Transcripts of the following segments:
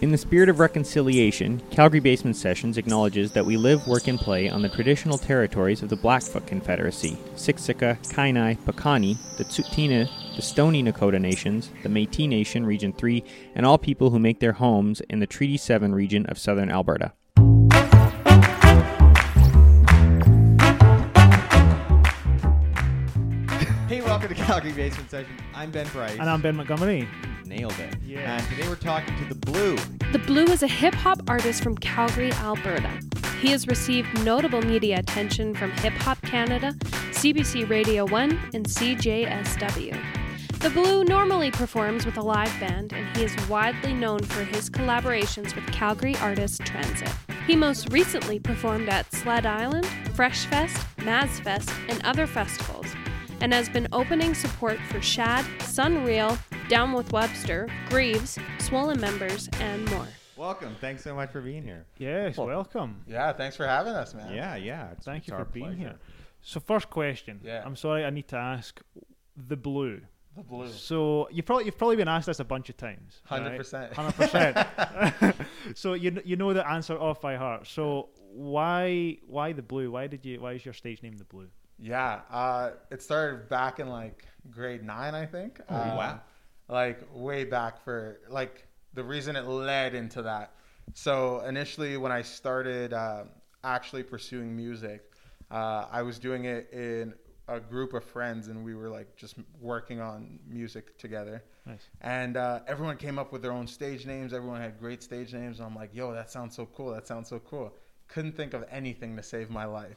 In the spirit of reconciliation, Calgary Basement Sessions acknowledges that we live, work, and play on the traditional territories of the Blackfoot Confederacy, Siksika, Kainai, Piikani, the Tsuut'ina, the Stony Nakoda Nations, the Métis Nation Region 3, and all people who make their homes in the Treaty 7 region of southern Alberta. Hey, welcome to Calgary Basement Sessions. I'm Ben Bryce. And I'm Ben Montgomery. Nailed it. Yeah. And today we're talking to The Blue. The Blue is a hip-hop artist from Calgary, Alberta. He has received notable media attention from Hip-Hop Canada, CBC Radio 1, and CJSW. The Blue normally performs with a live band, and he is widely known for his collaborations with Calgary Artist Transit. He most recently performed at Sled Island, Fresh Fest, Maz Fest, and other festivals, and has been opening support for Shad, Sunreal, Down with Webster, Greaves, Swollen Members, and more. Welcome. Thanks so much for being here. Yes, welcome. Yeah, thanks for having us, man. Yeah. Thank you for being here. So first question. Yeah. I'm sorry, I need to ask. The Blue. So you've probably been asked this a bunch of times. 100%. Right? 100%. So you know the answer off by heart. So why the Blue? Why is your stage name the Blue? Yeah, it started back in like grade 9, I think. Wow. Like way back for like the reason it led into that. So initially when I started actually pursuing music, I was doing it in a group of friends and we were like just working on music together. Nice. And everyone came up with their own stage names. Everyone had great stage names. And I'm like, yo, that sounds so cool. Couldn't think of anything to save my life.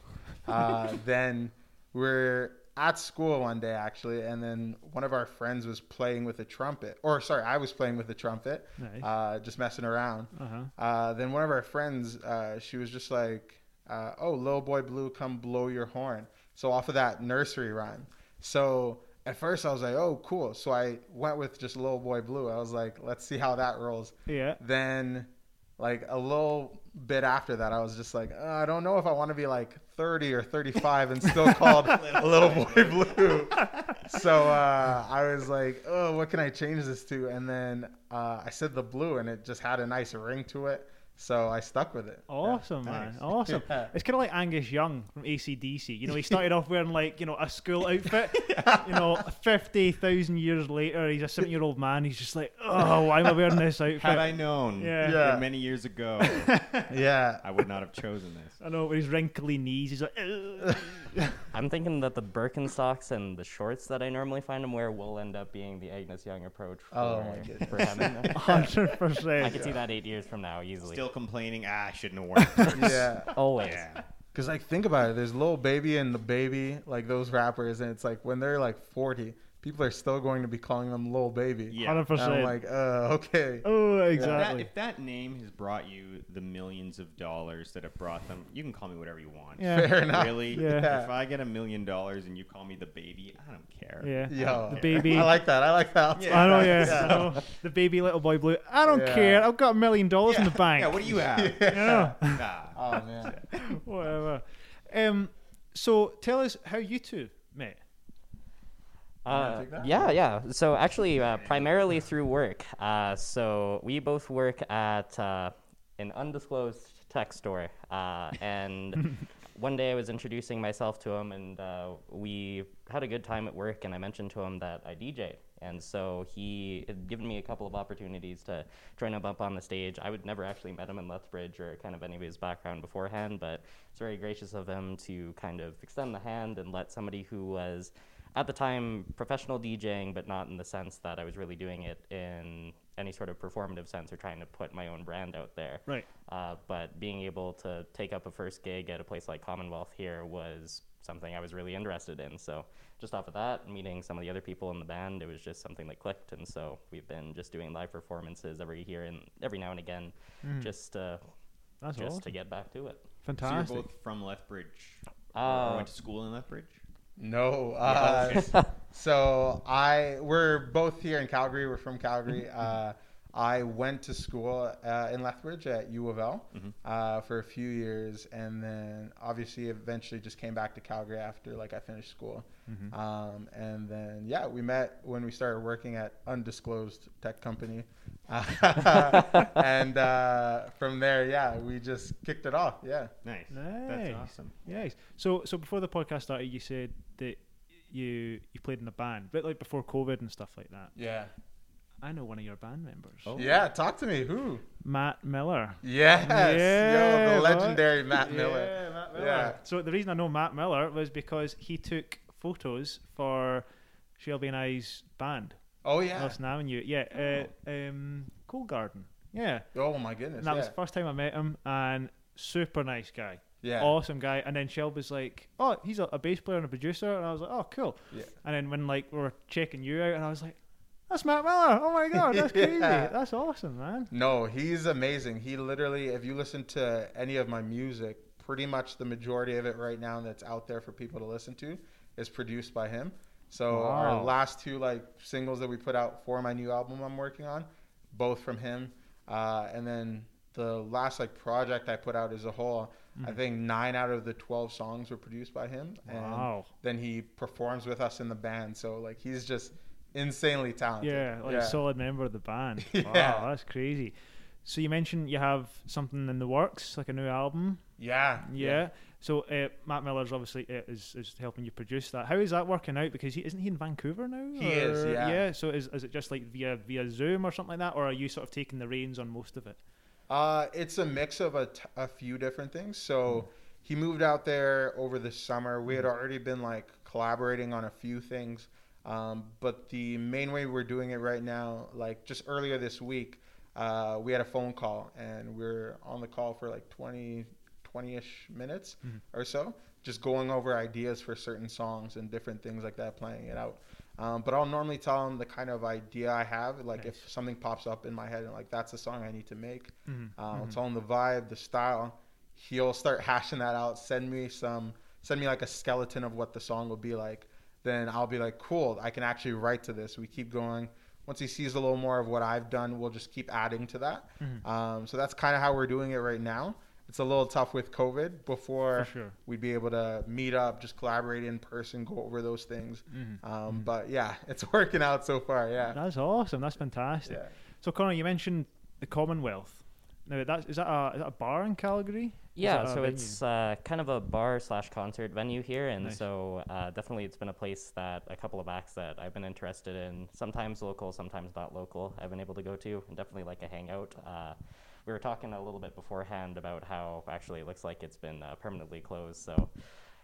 Then we're at school one day, actually, and then one of our friends was playing with a trumpet. I was playing with a trumpet, nice. Just messing around. Uh-huh. Then one of our friends, she was just like, oh, little boy Blue, come blow your horn. So off of that nursery rhyme. So at first I was like, oh, cool. So I went with just little boy Blue. I was like, let's see how that rolls. Yeah. Then like a little bit after that, I was just like, I don't know if I want to be like 30 or 35 and still called Little Boy Blue. So I was like, oh, what can I change this to? And then I said the Blue, and it just had a nice ring to it. So I stuck with it. Awesome, yeah. Man. Nice. Awesome. Yeah. It's kind of like Angus Young from AC/DC. You know, he started off wearing like, you know, a school outfit. Yeah. You know, 50,000 years later, he's a 7-year-old man. He's just like, oh, why am I wearing this outfit? Had I known many years ago, yeah, I would not have chosen this. I know, with his wrinkly knees, he's like, ugh. I'm thinking that the Birkenstocks and the shorts that I normally find him wear will end up being the Agnes Young approach for him. 100%. I could see that 8 years from now easily. Still complaining, I shouldn't have worked. Yeah. Always. Because, yeah. Like, think about it. There's Lil Baby and The Baby, like those rappers, and it's like when they're like 40, people are still going to be calling them Lil Baby. Yeah. 100%. And I'm like, okay. Oh, exactly. If that name has brought you the millions of dollars that have brought them, you can call me whatever you want. Yeah. Fair enough. Really? Yeah. If I get $1 million and you call me The Baby, I don't care. Yeah. The Baby. I like that. Yeah. I know, yeah. I know. The Baby, Little Boy Blue. I don't care. I've got $1 million in the bank. Yeah, what do you have? Yeah. Nah. Oh, man. Whatever. So tell us how you two met. So actually, primarily through work. So we both work at an undisclosed tech store. And one day I was introducing myself to him, and we had a good time at work, and I mentioned to him that I DJed. And so he had given me a couple of opportunities to join him up on the stage. I would never actually met him in Lethbridge or kind of any of his background beforehand, but it's very gracious of him to kind of extend the hand and let somebody who was at the time professional DJing, but not in the sense that I was really doing it in any sort of performative sense or trying to put my own brand out there. Right. But being able to take up a first gig at a place like Commonwealth here was something I was really interested in. So just off of that, meeting some of the other people in the band, it was just something that clicked. And so we've been just doing live performances every now and again, just to get back to it. Fantastic. So you're both from Lethbridge. Or went to school in Lethbridge? No. So we're both here in Calgary. We're from Calgary. I went to school in Lethbridge at U of L for a few years. And then obviously eventually just came back to Calgary after like I finished school. Mm-hmm. And then, we met when we started working at undisclosed tech company. And from there, yeah, we just kicked it off. Yeah. Nice. That's awesome. Yes. So before the podcast started, you said that you played in a band, but like before COVID and stuff like that. Yeah. I know one of your band members. Oh. Yeah, talk to me. Who? Matt Miller. Yes. Yeah, yo, the legendary Matt Miller. Yeah, Matt Miller. Yeah. So the reason I know Matt Miller was because he took photos for Shelby and I's band. Oh, yeah. Nelson Avenue. Yeah. Cool Garden. Yeah. Oh, my goodness. And that was the first time I met him, and super nice guy. Yeah. Awesome guy. And then Shelby's like, oh, he's a bass player and a producer. And I was like, oh, cool. Yeah. And then when like we were checking you out, and I was like, that's Matt Miller. Oh my God, that's crazy. That's awesome, man. No, he's amazing. He literally, if you listen to any of my music, pretty much the majority of it right now that's out there for people to listen to is produced by him. So our last two like singles that we put out for my new album I'm working on, both from him. And then the last like project I put out as a whole, I think 9 out of the 12 songs were produced by him. Wow. And then he performs with us in the band. So like he's just insanely talented. Yeah, like a solid member of the band. Yeah. Wow, that's crazy. So you mentioned you have something in the works, like a new album. Yeah. So Matt Miller's obviously is helping you produce that. How is that working out? Because isn't he in Vancouver now? He is. Yeah. Yeah. So is it just like via Zoom or something like that, or are you sort of taking the reins on most of it? It's a mix of a few different things. So he moved out there over the summer. We had already been like collaborating on a few things. But the main way we're doing it right now, like just earlier this week, we had a phone call and we're on the call for like 20-ish minutes or so, just going over ideas for certain songs and different things like that, playing it out. But I'll normally tell them the kind of idea I have, like if something pops up in my head and like, that's a song I need to make. I'll tell them the vibe, the style. He'll start hashing that out. Send me like a skeleton of what the song will be like. Then I'll be like, cool, I can actually write to this. We keep going. Once he sees a little more of what I've done, we'll just keep adding to that. So that's kind of how we're doing it right now. It's a little tough with COVID. Before we'd be able to meet up, just collaborate in person, go over those things. But yeah, it's working out so far. Yeah. That's awesome. That's fantastic. Yeah. So Connor, you mentioned the Commonwealth. Now, is that a bar in Calgary? Yeah, so it's kind of a bar / concert venue here, and so definitely it's been a place that a couple of acts that I've been interested in, sometimes local, sometimes not local, I've been able to go to, and definitely like a hangout. We were talking a little bit beforehand about how actually it looks like it's been permanently closed, so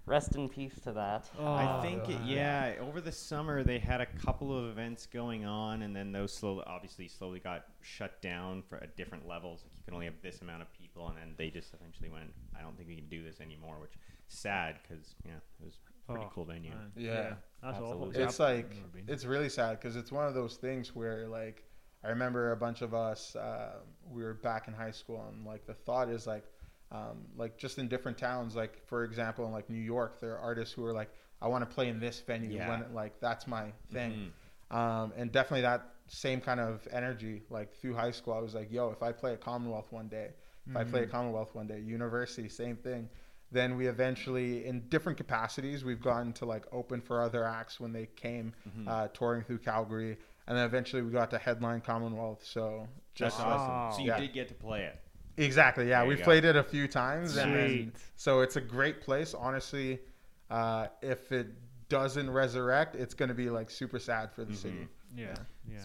rest in peace to that. I think, over the summer they had a couple of events going on, and then those slowly got shut down for at different levels. Like you can only have this amount of people. And then they just eventually went, I don't think we can do this anymore, which is sad because, it was a pretty cool venue. Yeah. That's awful. It's like, it's really sad because it's one of those things where, like, I remember a bunch of us, we were back in high school, and, like, the thought is, like, just in different towns, like, for example, in, like, New York, there are artists who are like, I want to play in this venue. Yeah. When, like, that's my thing. And definitely that same kind of energy, like, through high school, I was like, yo, if I play at Commonwealth one day, if I play at Commonwealth one day, university, same thing. Then we eventually, in different capacities, we've gotten to like open for other acts when they came touring through Calgary. And then eventually we got to headline Commonwealth. So just awesome. So you did get to play it. Exactly. Yeah. We've played it a few times. Sweet. And then, so it's a great place. Honestly, if it doesn't resurrect, it's going to be like super sad for the city. Yeah.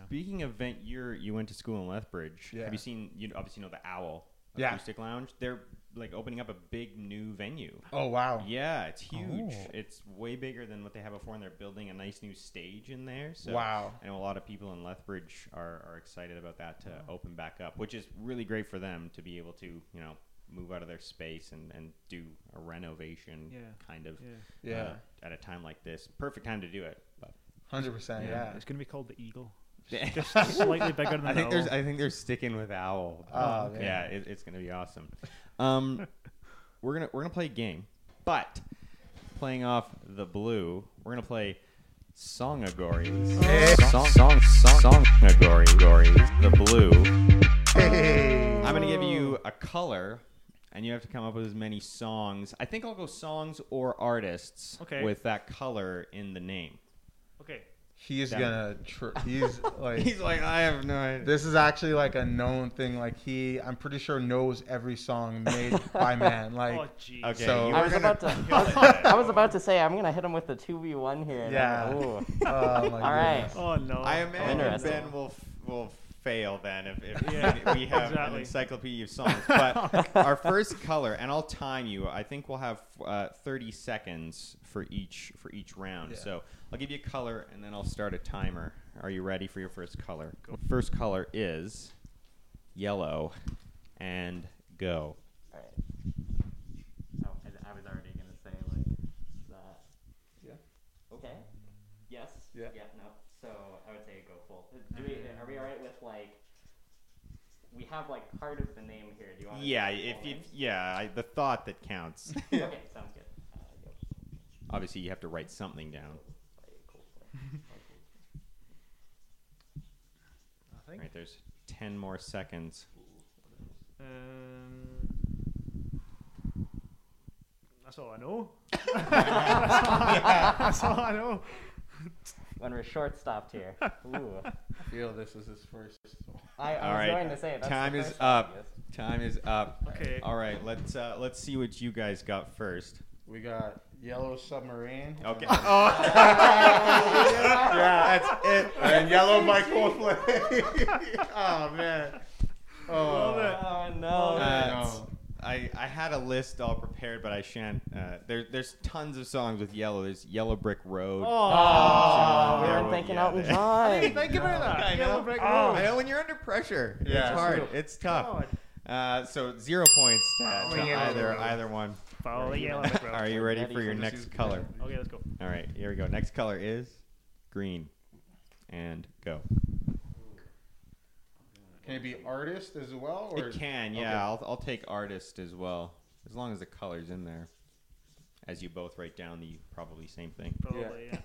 Speaking of event, you went to school in Lethbridge. Yeah. Have you seen, you obviously know the Owl. Acoustic Lounge. They're like opening up a big new venue. Oh wow! Yeah, it's huge. Oh. It's way bigger than what they have before, and they're building a nice new stage in there. So, I know a lot of people in Lethbridge are excited about that to open back up, which is really great for them to be able to move out of their space and do a renovation at a time like this. Perfect time to do it. 100%. Yeah, it's going to be called the Eagle. Just slightly bigger than I think. Owl. I think they're sticking with Owl. Yeah, it's gonna be awesome. We're gonna play a game, but playing off The Blue, we're gonna play Songagories. Hey. Songagories. The Blue. Hey. I'm gonna give you a color, and you have to come up with as many songs. I think I'll go songs or artists with that color in the name. Okay. he's gonna he's like he's like, I have no idea. This is actually like a known thing. Like he, I'm pretty sure, knows every song made by man. Like, oh, geez. Okay, so I was about to say I'm gonna hit him with the 2v1 here. Yeah. All right. Oh no. I imagine Ben will fail then if we have an encyclopedia of songs. But our first color, and I'll time you. I think we'll have 30 seconds for each round. Yeah. So I'll give you a color, and then I'll start a timer. Are you ready for your first color? Go. First color is yellow, and go. All right. Oh, I was already gonna say like that. Yeah. Okay. Yes. Yeah. Yeah. No. So I would say go full. Are we all right with like we have like part of the name here? Do you want? Yeah, the thought that counts. Okay, sounds good. Obviously, you have to write something down. I think. All right, there's 10 more seconds. That's all I know. That's all I know. When we're short stopped here. Ooh. I feel this is his first. I was going to say that's time is up. Time is up. Okay. All right, let's see what you guys got first. We got Yellow Submarine. Okay. Oh. Yeah, that's it. And Yellow by Coldplay. Oh man. Oh, oh no. No. I had a list all prepared, but I shan't. There's tons of songs with yellow. There's Yellow Brick Road. Oh, we were thinking Elton John. Thank you for that. Yellow Brick Road. I know when you're under pressure, it's hard. True. It's tough. So 0 points to either one. Follow the Yellow Brick Road. Are you ready for your next color? Okay, let's go. All right, here we go. Next color is green, and go. Can it be artist as well? Or it can, yeah. Okay. I'll take artist as well, as long as the color's in there. As you both write down the probably same thing. Probably, yeah.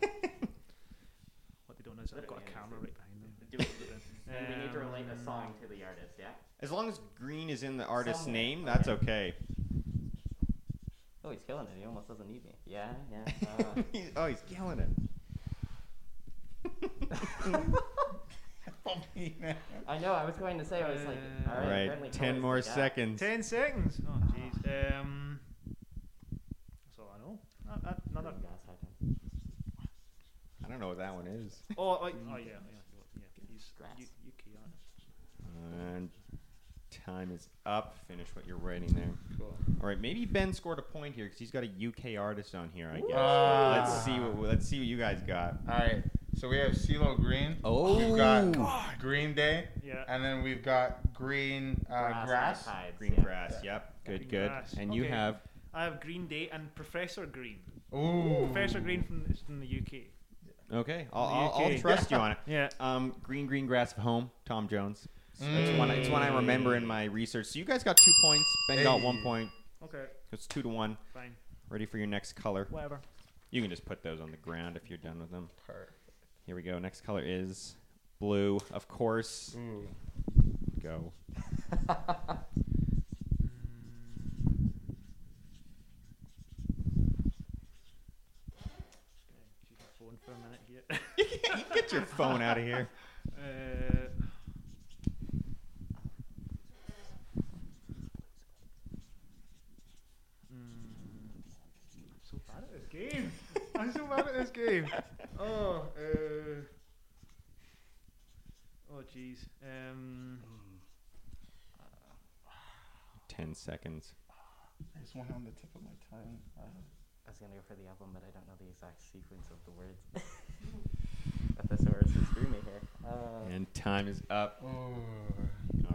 What they don't know is I've got a camera right behind them. We need to relate a song to the artist, yeah? As long as green is in the artist's name, that's okay. Oh, he's killing it. He almost doesn't need me. Yeah, yeah. He's killing it. I know, I was going to say, I was like, all right 10 more seconds. 10 seconds? Oh, jeez. That's all I know. I don't know what that one is. Yeah. UK artist. And time is up. Finish what you're writing there. Cool. All right, maybe Ben scored a point here because he's got a UK artist on here, I guess. Let's see what you guys got. All right. So we have CeeLo Green. Oh, we've got Green Day. Yeah. And then we've got Green Grass. Green Grass. Yeah. Yep. Good. Grass. And you have? I have Green Day and Professor Green. Ooh. Professor Green from the UK. Okay. I'll trust you on it. Yeah. Green Grass of Home. Tom Jones. So it's one I remember in my research. So you guys got 2 points. Ben got 1 point. Okay. It's 2-1. Fine. Ready for your next color? Whatever. You can just put those on the ground if you're done with them. Perfect. Here we go. Next color is blue, of course. Ooh. Go. Phone for a minute here. You get your phone out of here. So bad at this game. I'm so bad at this game. Oh, jeez. 10 seconds. There's one on the tip of my tongue. I was going to go for the album, but I don't know the exact sequence of the words. But that's where it's through me here. And time is up. All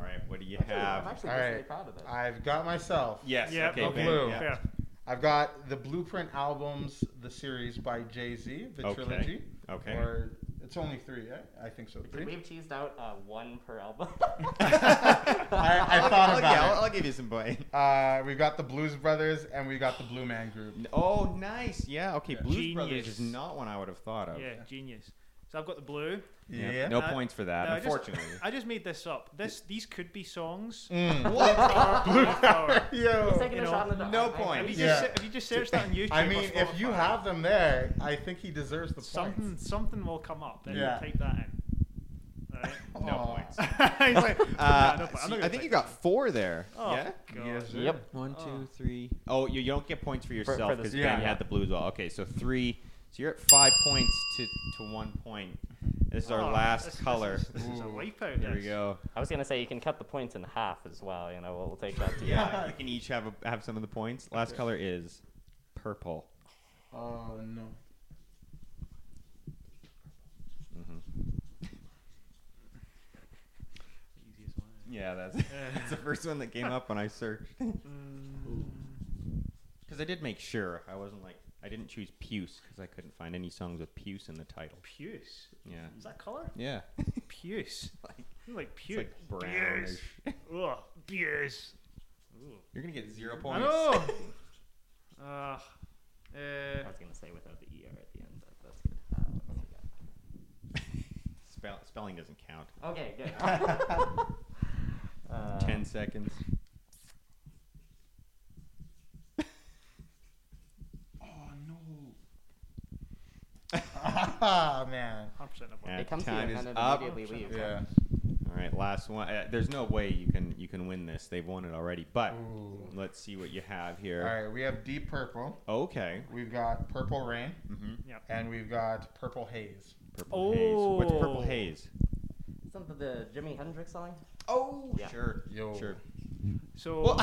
right, what do you have? I'm actually really proud of this. I've got myself. Yes. Yep. Okay, Blue. Yeah. Yeah. I've got the Blueprint albums, the series by Jay-Z, the trilogy. Okay. Or it's only three, right? I think so. We've teased out one per album. I'll give you some point. We've got the Blues Brothers, and we got the Blue Man Group. Oh, nice. Yeah. Okay. Yeah. Blues Brothers is not one I would have thought of. Yeah. Genius. So I've got The Blue. Yeah. No points for that, unfortunately. I just made this up. These could be songs. What? No point. If you just search that on YouTube. I mean, if you have them there, I think he deserves the points. Something will come up. Then we'll type that in. No points. He's like, I think you got 4 there. Oh, yeah. God. Yep. 1, 2, 3. Oh, you don't get points for yourself because you had The Blue as well. Okay, so 3. So you're at 5 points to 1 point. This is our last color. This is a wipeout. There we go. I was gonna say you can cut the points in half as well. You know, we'll take that. We can each have some of the points. Last color is purple. Oh no. Yeah, that's the first one that came up when I searched. Because I did make sure I didn't choose puce because I couldn't find any songs with puce in the title. Puce? Yeah. Is that color? Yeah. Puce. like puce. It's like brownish. Ugh, puce. You're gonna get 0 points. Oh. I was gonna say without the ER at the end, but that's good. Spelling doesn't count. Okay, good. 10 seconds. Oh, no. Oh, man. It comes to you and up. Immediately leave. Yeah. All right, last one. There's no way you can win this. They've won it already. But let's see what you have here. All right, we have Deep Purple. Okay. We've got Purple Rain. Mm-hmm. Yep. And we've got Purple Haze. Purple Haze. What's Purple Haze? Something the Jimi Hendrix song? Oh, yeah. Sure. Sure. So,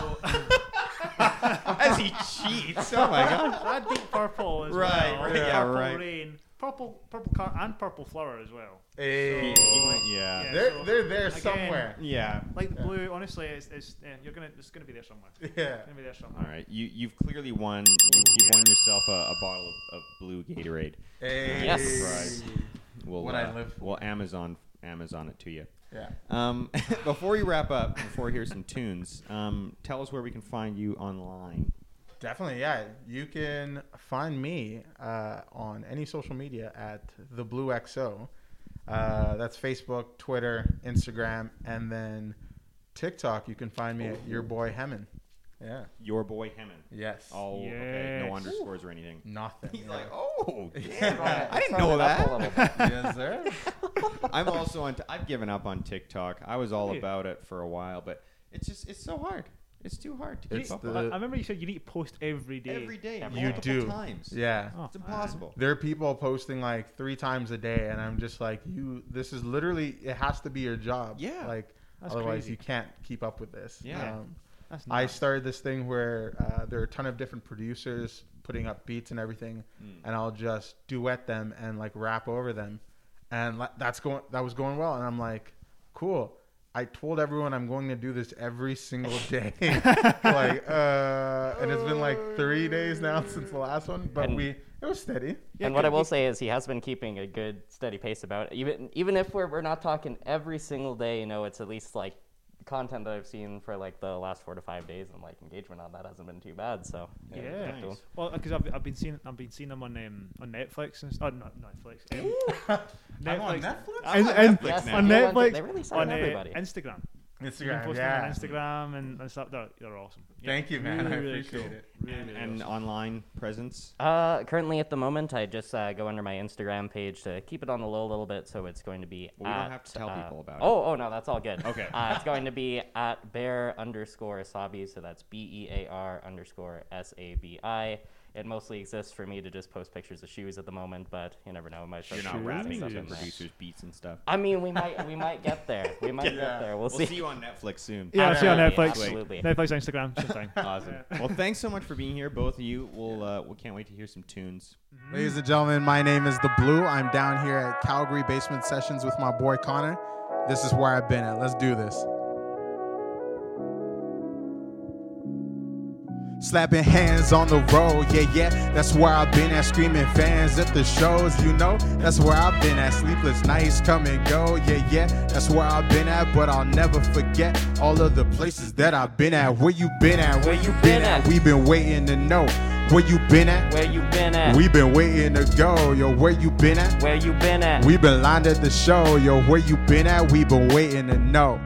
as he cheats. Oh my God. That Deep Purple as well. Right. Yeah. Purple Rain. Purple Car and Purple Flower as well. Hey. So, he went, yeah. They're there again, somewhere. Yeah. Like The Blue. Honestly, it's gonna be there somewhere. Yeah. It's gonna be there somewhere. All right. You've clearly won. You've won yourself a bottle of blue Gatorade. Hey. Yes. Right. We'll Amazon it to you. Yeah. Before you wrap up, before we hear some tunes, tell us where we can find you online. Definitely, yeah. You can find me on any social media at TheBlueXO. That's Facebook, Twitter, Instagram, and then TikTok. You can find me at your boy Hemmin. Yeah. Your boy Hemmin. Yes. Okay. No underscores or anything. Nothing. He's like, yeah. I didn't know that. Yes, sir. I'm also I've given up on TikTok. I was all about it for a while, but it's so hard. It's too hard to keep up with. I remember you said you need to post every day. Every day. Multiple times. Yeah. It's impossible. There are people posting like 3 times a day, and I'm just like, this is literally, it has to be your job. Yeah. Like, that's otherwise crazy. You can't keep up with this. Yeah. I started this thing where there are a ton of different producers putting up beats and everything, and I'll just duet them and like rap over them, and that was going well, and I'm like, cool. I told everyone I'm going to do this every single day, and it's been like 3 days now since the last one, but it was steady. Yeah, and what I will say is he has been keeping a good steady pace about it. Even if we're not talking every single day, you know, it's at least like content that I've seen for like the last 4 to 5 days, and like engagement on that hasn't been too bad. So nice. Cool. Well, because I've been seeing them on Netflix and not Netflix. I'm on Netflix. On Netflix. They really sign everybody. Instagram. Yeah. On Instagram and stuff. They're awesome. Yeah. Thank you, man. Really, I appreciate it. Really, really and awesome. Online presence. Currently at the moment, I just go under my Instagram page to keep it on the low a little bit, so it's going to be. Well, we don't have to tell people about it. Oh no, that's all good. Okay. It's going to be at @bear_sabi, so that's bear_sabi. It mostly exists for me to just post pictures of shoes at the moment, but you never know. You're not rapping to producers' beats and stuff. I mean, we might get there. We might get there. We'll see you on Netflix soon. Yeah, I'll see you on Netflix. Absolutely. Netflix, Instagram, sometime. Awesome. Well, thanks so much for being here, both of you. We can't wait to hear some tunes. Mm-hmm. Ladies and gentlemen, my name is The Blue. I'm down here at Calgary Basement Sessions with my boy Connor. This is where I've been at. Let's do this. Slapping hands on the road, that's where I've been at. Screaming fans at the shows, that's where I've been at. Sleepless nights come and go, that's where I've been at. But I'll never forget all of the places that I've been at. Where you been at? We've been waiting to know. Where you been at? Where you been at? We been waiting to go, yo. Where you been at? Where you been at? We been lined at the show, yo. Where you been at? We been waiting to know.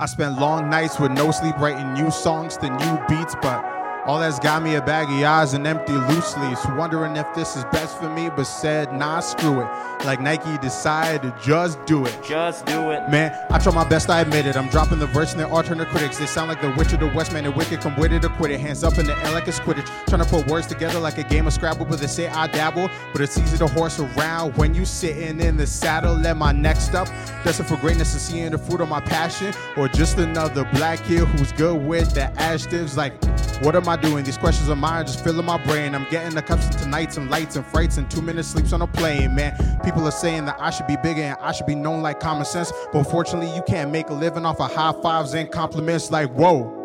I spent long nights with no sleep writing new songs to new beats, but all that's got me a bag of eyes and empty loose leaves, wondering if this is best for me, but said, nah, screw it. Like Nike decided to just do it. Just do it. Man, I try my best, I admit it. I'm dropping the verse and they're alternate critics. They sound like the Witch of the West, man, they're wicked. Come with it or quit it. Hands up in the air like it's Quidditch. Trying to put words together like a game of Scrabble, but they say I dabble. But it's easy to horse around when you sitting in the saddle. Let my neck stuff. Destined for greatness and seeing the fruit of my passion. Or just another black kid who's good with the adjectives like... What am I doing? These questions are mine, just filling my brain. I'm getting the cups and tonights and lights and frights and 2 minutes sleeps on a plane, man. People are saying that I should be bigger and I should be known like common sense. But unfortunately, you can't make a living off of high fives and compliments like, whoa.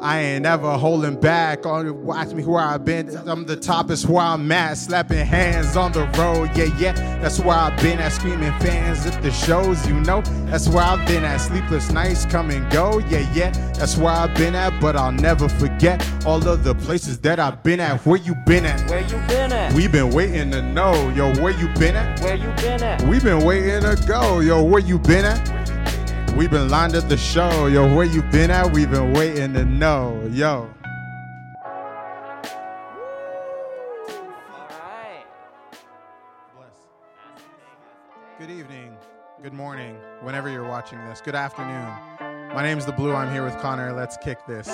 I ain't ever holding back. Ask me where I've been. I'm the top, is where I'm at. Slapping hands on the road, yeah, yeah. That's where I've been at. Screaming fans at the shows, you know. That's where I've been at. Sleepless nights come and go, yeah, yeah. That's where I've been at, but I'll never forget all of the places that I've been at. Where you been at? Where you been at? We been waiting to know, yo. Where you been at? Where you been at? We been waiting to go, yo. Where you been at? We been lined at the show, yo. Where you been at? We been waiting to know, yo. All right. Good evening, good morning, whenever you're watching this. Good afternoon. My name's The Blue. I'm here with Connor. Let's kick this.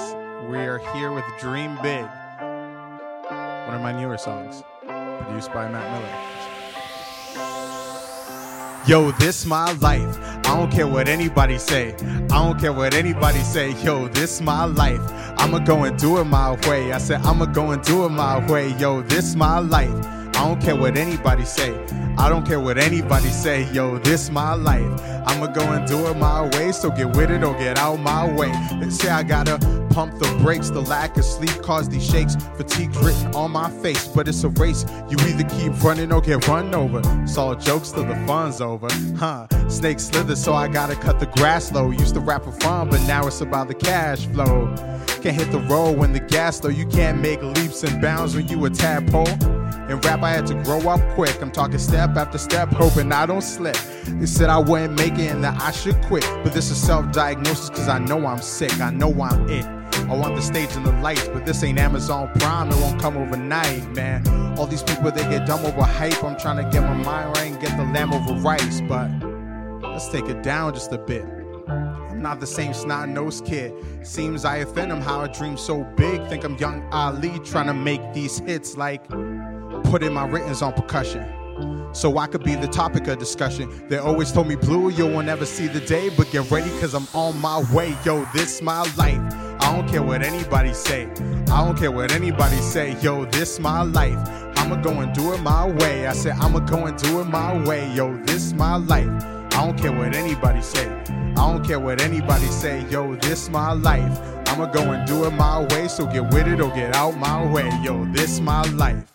We are here with Dream Big, one of my newer songs, produced by Matt Miller. Yo, this my life. I don't care what anybody say. I don't care what anybody say. Yo, this my life. I'ma go and do it my way. I said, I'ma go and do it my way. Yo, this my life. I don't care what anybody say. I don't care what anybody say. Yo, this my life. I'ma go and do it my way. So get with it or get out my way. They say I gotta pump the brakes. The lack of sleep caused these shakes. Fatigue's written on my face. But it's a race. You either keep running or get run over. It's all jokes till the fun's over. Huh. Snake slither, so I gotta cut the grass low. Used to rap for fun, but now it's about the cash flow. Can't hit the road when the gas low. You can't make leaps and bounds when you a tadpole. In rap, I had to grow up quick. I'm talking step after step, hoping I don't slip. They said I wouldn't make it and that I should quit. But this is self-diagnosis, cause I know I'm sick. I know I'm it. I want the stage and the lights, but this ain't Amazon Prime. It won't come overnight, man. All these people, they get dumb over hype. I'm trying to get my mind right and get the lamb over rice. But let's take it down just a bit. Not the same snot-nosed kid. Seems I offend him how I dream so big. Think I'm young Ali trying to make these hits like putting my writtens on percussion so I could be the topic of discussion. They always told me, Blue, you won't ever see the day, but get ready cause I'm on my way. Yo, this my life. I don't care what anybody say. I don't care what anybody say. Yo, this my life. I'ma go and do it my way. I said I'ma go and do it my way. Yo, this my life. I don't care what anybody say. I don't care what anybody say. Yo, this my life. I'ma go and do it my way. So get with it or get out my way. Yo, this my life.